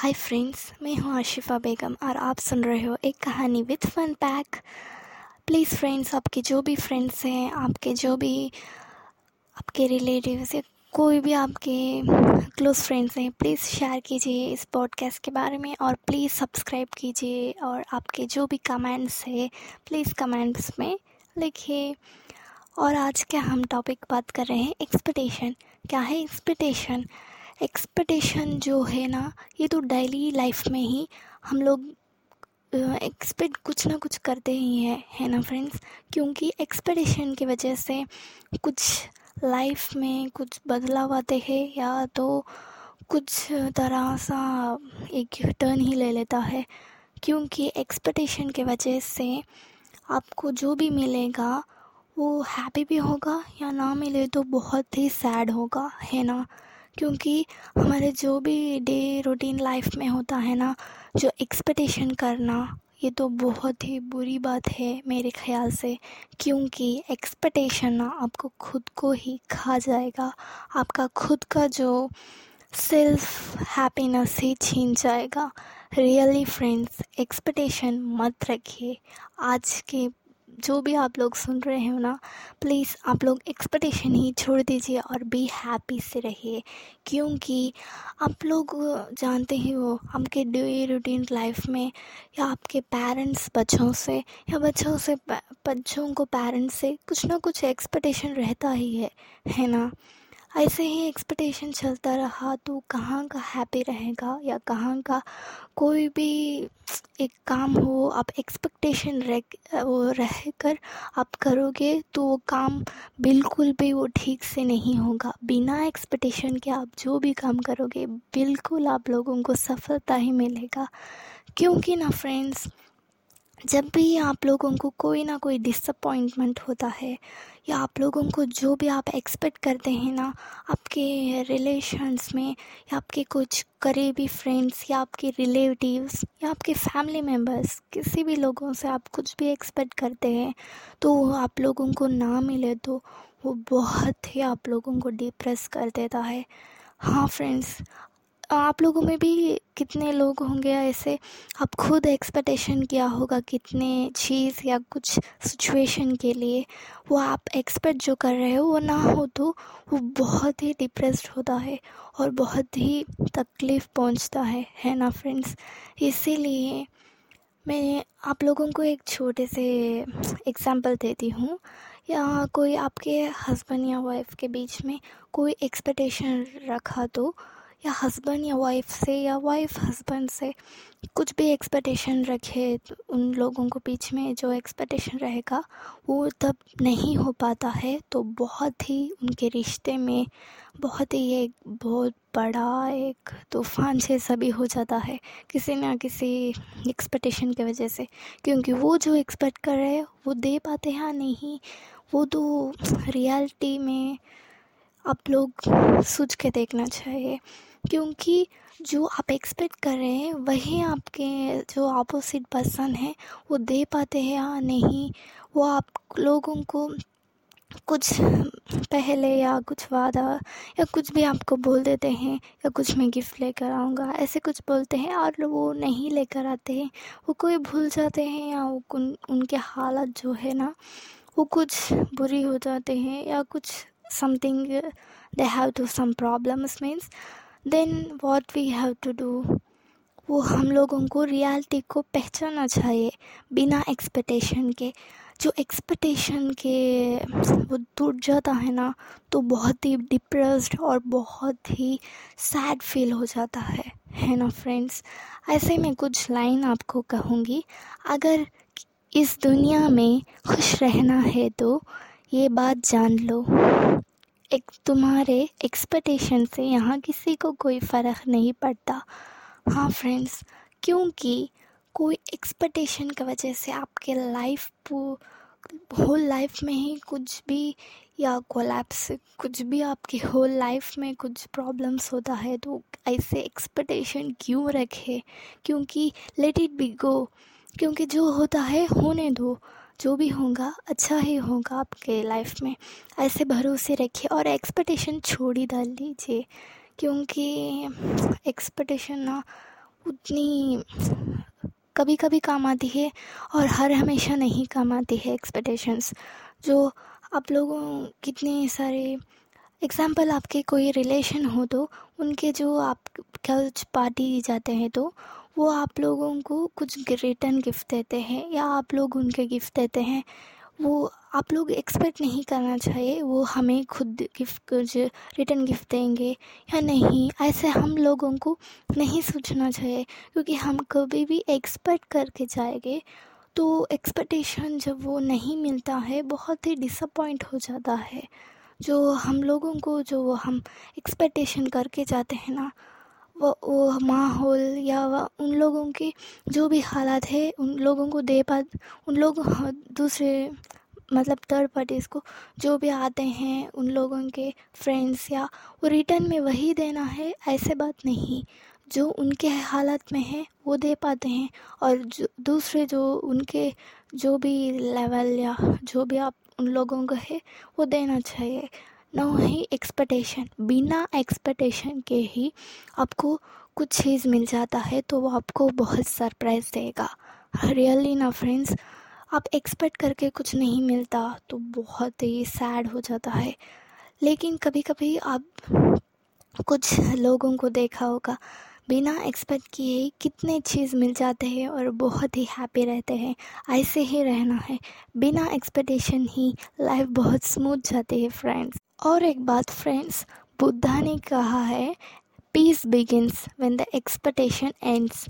Hi friends, मैं हूँ आशिफा बेगम और आप सुन रहे हो एक कहानी with fun pack. Please friends, आपके जो भी फ्रेंड्स हैं, आपके जो भी आपके रिलेटिव्स हैं, कोई भी आपके क्लोज़ फ्रेंड्स हैं, प्लीज़ शेयर कीजिए इस पॉडकास्ट के बारे में और प्लीज़ सब्सक्राइब कीजिए। और आपके जो भी कमेंट्स हैं प्लीज़ कमेंट्स में लिखिए। और आज क्या हम टॉपिक बात कर रहे हैं, एक्सपेक्टेशन। क्या है एक्सपेक्टेशन? एक्सपेक्टेशन जो है ना, ये तो डेली लाइफ में ही हम लोग एक्सपेक्ट कुछ ना कुछ करते ही हैं, है ना फ्रेंड्स। क्योंकि एक्सपेक्टेशन की वजह से कुछ लाइफ में कुछ बदलाव आते हैं या तो कुछ तरह सा एक टर्न ही ले लेता है। क्योंकि एक्सपेक्टेशन की वजह से आपको जो भी मिलेगा वो हैप्पी भी होगा या ना मिले तो बहुत ही सैड होगा, है ना। क्योंकि हमारे जो भी डे रूटीन लाइफ में होता है ना, जो एक्सपेक्टेशन करना, ये तो बहुत ही बुरी बात है मेरे ख्याल से। क्योंकि एक्सपेक्टेशन ना आपको खुद को ही खा जाएगा, आपका खुद का जो सेल्फ हैप्पीनेस ही छीन जाएगा। रियली फ्रेंड्स, एक्सपेक्टेशन मत रखिए। आज के जो भी आप लोग सुन रहे हो ना, प्लीज़ आप लोग एक्सपेक्टेशन ही छोड़ दीजिए और बी हैप्पी से रहिए। क्योंकि आप लोग जानते ही हो, आपके डे रूटीन लाइफ में या आपके पेरेंट्स बच्चों से या बच्चों को पेरेंट्स से कुछ ना कुछ एक्सपेक्टेशन रहता ही है, है ना। ऐसे ही एक्सपेक्टेशन चलता रहा तो कहाँ का हैप्पी रहेगा या कहाँ का कोई भी एक काम हो, आप एक्सपेक्टेशन रह कर आप करोगे तो वो काम बिल्कुल भी वो ठीक से नहीं होगा। बिना एक्सपेक्टेशन के आप जो भी काम करोगे बिल्कुल आप लोगों को सफलता ही मिलेगा। क्योंकि ना फ्रेंड्स, जब भी आप लोगों को कोई ना कोई डिसअपॉइंटमेंट होता है या आप लोगों को जो भी आप एक्सपेक्ट करते हैं ना, आपके रिलेशंस में या आपके कुछ करीबी फ्रेंड्स या आपके रिलेटिव्स या आपके फैमिली मेम्बर्स, किसी भी लोगों से आप कुछ भी एक्सपेक्ट करते हैं तो वो आप लोगों को ना मिले तो वो बहुत ही आप लोगों को डिप्रेस कर देता है। हाँ फ्रेंड्स, आप लोगों में भी कितने लोग होंगे ऐसे, आप खुद एक्सपेक्टेशन किया होगा कितने चीज़ या कुछ सिचुएशन के लिए, वो आप एक्सपेक्ट जो कर रहे हो वो ना हो तो वो बहुत ही डिप्रेस्ड होता है और बहुत ही तकलीफ़ पहुंचता है ना फ्रेंड्स। इसीलिए मैं आप लोगों को एक छोटे से एग्जांपल देती हूँ। या कोई आपके हस्बैंड या वाइफ के बीच में कोई एक्सपेक्टेशन रखा तो, या हस्बैंड या वाइफ से या वाइफ हस्बैंड से कुछ भी एक्सपेक्टेशन रखे, उन लोगों को बीच में जो एक्सपेक्टेशन रहेगा वो तब नहीं हो पाता है तो बहुत ही उनके रिश्ते में बहुत ही एक बहुत बड़ा एक तूफान जैसा भी हो जाता है किसी ना किसी एक्सपेक्टेशन की वजह से। क्योंकि वो जो एक्सपेक्ट कर रहे हैं वो दे पाते हैं नहीं, वो तो रियलिटी में आप लोग सोच के देखना चाहिए। क्योंकि जो आप एक्सपेक्ट कर रहे हैं वही आपके जो ऑपोजिट पर्सन है वो दे पाते हैं या नहीं, वो आप लोगों को कुछ पहले या कुछ वादा या कुछ भी आपको बोल देते हैं या कुछ मैं गिफ्ट लेकर आऊँगा ऐसे कुछ बोलते हैं और वो नहीं लेकर आते हैं, वो कोई भूल जाते हैं या उनके हालत जो है ना वो कुछ बुरी हो जाते हैं या कुछ something they have to some problems means then what we have to do, वो हम लोगों को रियलिटी को पहचानना चाहिए बिना एक्सपेक्टेशन के। जो एक्सपेक्टेशन के वो टूट जाता है ना तो बहुत ही डिप्रेस्ड और बहुत ही सैड फील हो जाता है ना फ्रेंड्स। ऐसे में कुछ लाइन आपको कहूँगी, अगर इस दुनिया में खुश रहना है तो ये बात जान लो, एक तुम्हारे एक्सपेक्टेशन से यहाँ किसी को कोई फ़र्क नहीं पड़ता। हाँ फ्रेंड्स, क्योंकि कोई एक्सपेक्टेशन की वजह से आपके लाइफ होल लाइफ में ही कुछ भी या कोलैप्स, कुछ भी आपके होल लाइफ में कुछ प्रॉब्लम्स होता है तो ऐसे एक्सपेक्टेशन क्यों रखे। क्योंकि लेट इट बी गो, क्योंकि जो होता है होने दो, जो भी होगा अच्छा ही होगा आपके लाइफ में, ऐसे भरोसे रखिए और एक्सपेक्टेशन छोड़ ही डाल दीजिए। क्योंकि एक्सपेक्टेशन ना उतनी कभी कभी काम आती है और हर हमेशा नहीं काम आती है। एक्सपेक्टेशंस जो आप लोगों कितने सारे एग्जाम्पल, आपके कोई रिलेशन हो तो उनके जो आप कुछ पार्टी जाते हैं तो वो आप लोगों को कुछ रिटर्न गिफ्ट देते हैं या आप लोग उनके गिफ्ट देते हैं, वो आप लोग एक्सपेक्ट नहीं करना चाहिए वो हमें खुद गिफ्ट कुछ रिटर्न गिफ्ट देंगे या नहीं, ऐसे हम लोगों को नहीं सोचना चाहिए। क्योंकि हम कभी भी एक्सपेक्ट करके जाएंगे तो एक्सपेक्टेशन जब वो नहीं मिलता है बहुत ही डिसअपॉइंट हो जाता है। जो हम लोगों को जो हम एक्सपेक्टेशन करके जाते हैं ना, वो माहौल या उन लोगों के जो भी हालात है उन लोगों को उन लोग दूसरे मतलब थर्ड पार्टीज़ को जो भी आते हैं उन लोगों के फ्रेंड्स या वो रिटर्न में वही देना है, ऐसे बात नहीं। जो उनके हालात में है वो दे पाते हैं और जो दूसरे जो उनके जो भी लेवल या जो भी आप उन लोगों को है वो देना चाहिए, ना ही एक्सपेक्टेशन। बिना एक्सपेक्टेशन के ही आपको कुछ चीज़ मिल जाता है तो वो आपको बहुत सरप्राइज़ देगा। रियली ना फ्रेंड्स, आप एक्सपेक्ट करके कुछ नहीं मिलता तो बहुत ही सैड हो जाता है। लेकिन कभी कभी आप कुछ लोगों को देखा होगा बिना एक्सपेक्ट किए कितने चीज़ मिल जाते हैं और बहुत ही हैप्पी रहते हैं। ऐसे ही रहना है, बिना एक्सपेक्टेशन ही लाइफ बहुत स्मूथ जाती है फ्रेंड्स। और एक बात फ्रेंड्स, बुद्धा ने कहा है peace begins when the expectation ends.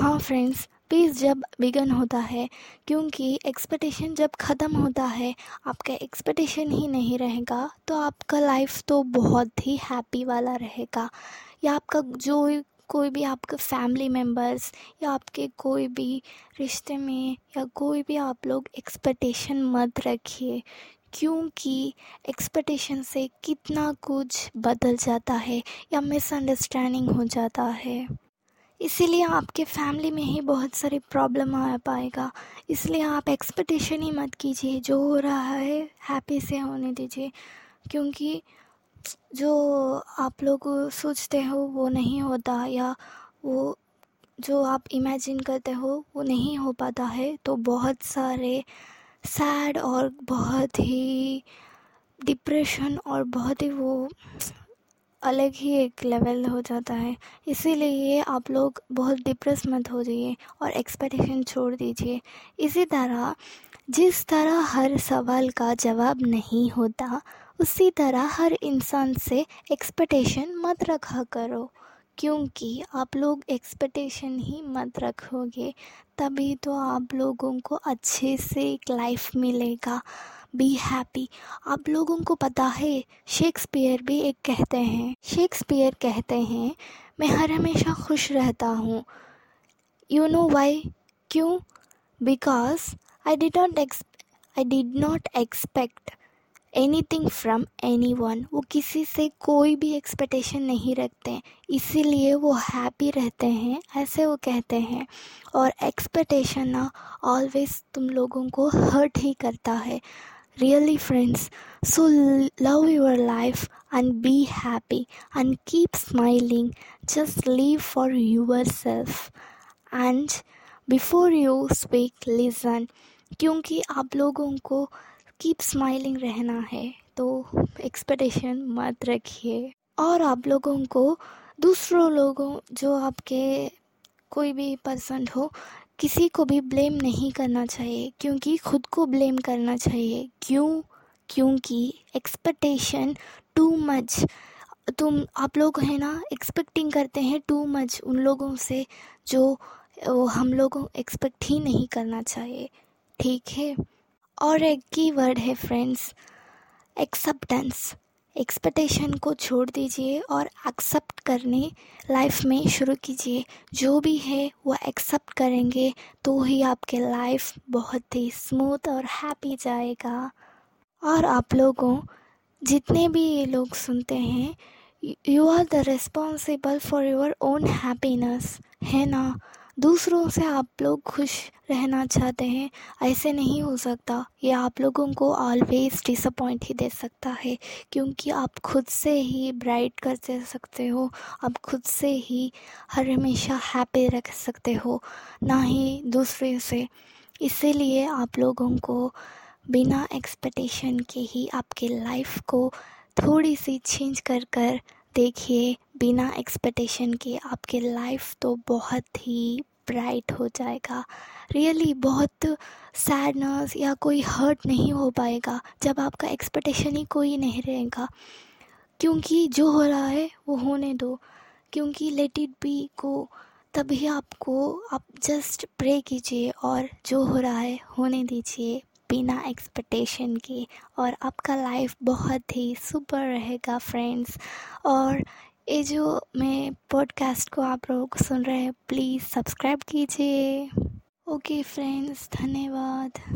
हाँ फ्रेंड्स, पीस जब बिगन होता है, क्योंकि एक्सपेक्टेशन जब ख़त्म होता है आपका एक्सपेक्टेशन ही नहीं रहेगा तो आपका लाइफ तो बहुत ही हैप्पी वाला रहेगा। या आपका जो कोई भी आपके फैमिली मेम्बर्स या आपके कोई भी रिश्ते में या कोई भी आप लोग एक्सपेक्टेशन मत रखिए, क्योंकि एक्सपेक्टेशन से कितना कुछ बदल जाता है या मिसअंडरस्टैंडिंग हो जाता है। इसीलिए आपके फैमिली में ही बहुत सारी प्रॉब्लम आ पाएगा। इसलिए आप एक्सपेक्टेशन ही मत कीजिए, जो हो रहा है हैप्पी से होने दीजिए। क्योंकि जो आप लोग सोचते हो वो नहीं होता या वो जो आप इमेजिन करते हो वो नहीं हो पाता है तो बहुत सारे सैड और बहुत ही डिप्रेशन और बहुत ही वो अलग ही एक लेवल हो जाता है। इसीलिए आप लोग बहुत डिप्रेस मत हो जाइए और एक्सपेक्टेशन छोड़ दीजिए। इसी तरह जिस तरह हर सवाल का जवाब नहीं होता उसी तरह हर इंसान से एक्सपेक्टेशन मत रखा करो, क्योंकि आप लोग एक्सपेक्टेशन ही मत रखोगे तभी तो आप लोगों को अच्छे से एक लाइफ मिलेगा। Be happy. आप लोगों को पता है शेक्सपियर भी एक कहते हैं, शेक्सपियर कहते हैं मैं हर हमेशा खुश रहता हूँ। You know why? क्यों? Because I did not expect anything from anyone. वो किसी से कोई भी एक्सपेक्टेशन नहीं रखते, इसीलिए वो हैप्पी रहते हैं, ऐसे वो कहते हैं। और एक्सपेक्टेशन ना ऑलवेज तुम लोगों को हर्ट ही करता है। Really friends, so love your life and be happy and keep smiling, just live for yourself and before you speak listen. क्योंकि आप लोगों को कीप स्माइलिंग रहना है तो एक्सपेक्टेशन मत रखिए। और आप लोगों को दूसरों लोगों जो आपके कोई भी पर्सन हो किसी को भी ब्लेम नहीं करना चाहिए, क्योंकि खुद को ब्लेम करना चाहिए। क्योंकि एक्सपेक्टेशन टू मच, आप लोग है ना एक्सपेक्टिंग करते हैं टू मच उन लोगों से जो वो हम लोगों एक्सपेक्ट ही नहीं करना चाहिए, ठीक है। और एक की वर्ड है फ्रेंड्स, एक्सेप्टेंस। एक्सपेक्टेशन को छोड़ दीजिए और एक्सेप्ट करने लाइफ में शुरू कीजिए। जो भी है वो एक्सेप्ट करेंगे तो ही आपके लाइफ बहुत ही स्मूथ और हैप्पी जाएगा। और आप लोगों जितने भी ये लोग सुनते हैं, you are the responsible for your own happiness, है ना। दूसरों से आप लोग खुश रहना चाहते हैं, ऐसे नहीं हो सकता। ये आप लोगों को ऑलवेज डिसअपॉइंट ही दे सकता है, क्योंकि आप खुद से ही ब्राइट कर दे सकते हो, आप खुद से ही हर हमेशा हैप्पी रख सकते हो, ना ही दूसरे से। इसीलिए आप लोगों को बिना एक्सपेक्टेशन के ही आपके लाइफ को थोड़ी सी चेंज कर देखिए। बिना एक्सपेक्टेशन के आपके लाइफ तो बहुत ही ब्राइट हो जाएगा। रियली बहुत सैडनेस या कोई हर्ट नहीं हो पाएगा जब आपका एक्सपेक्टेशन ही कोई नहीं रहेगा, क्योंकि जो हो रहा है वो होने दो, क्योंकि लेट इट बी को तभी आप जस्ट प्रे कीजिए और जो हो रहा है होने दीजिए बिना एक्सपेक्टेशन के, और आपका लाइफ बहुत ही सुपर रहेगा फ्रेंड्स। और ये जो मैं पॉडकास्ट को आप लोग सुन रहे हैं, प्लीज़ सब्सक्राइब कीजिए। ओके फ्रेंड्स, धन्यवाद।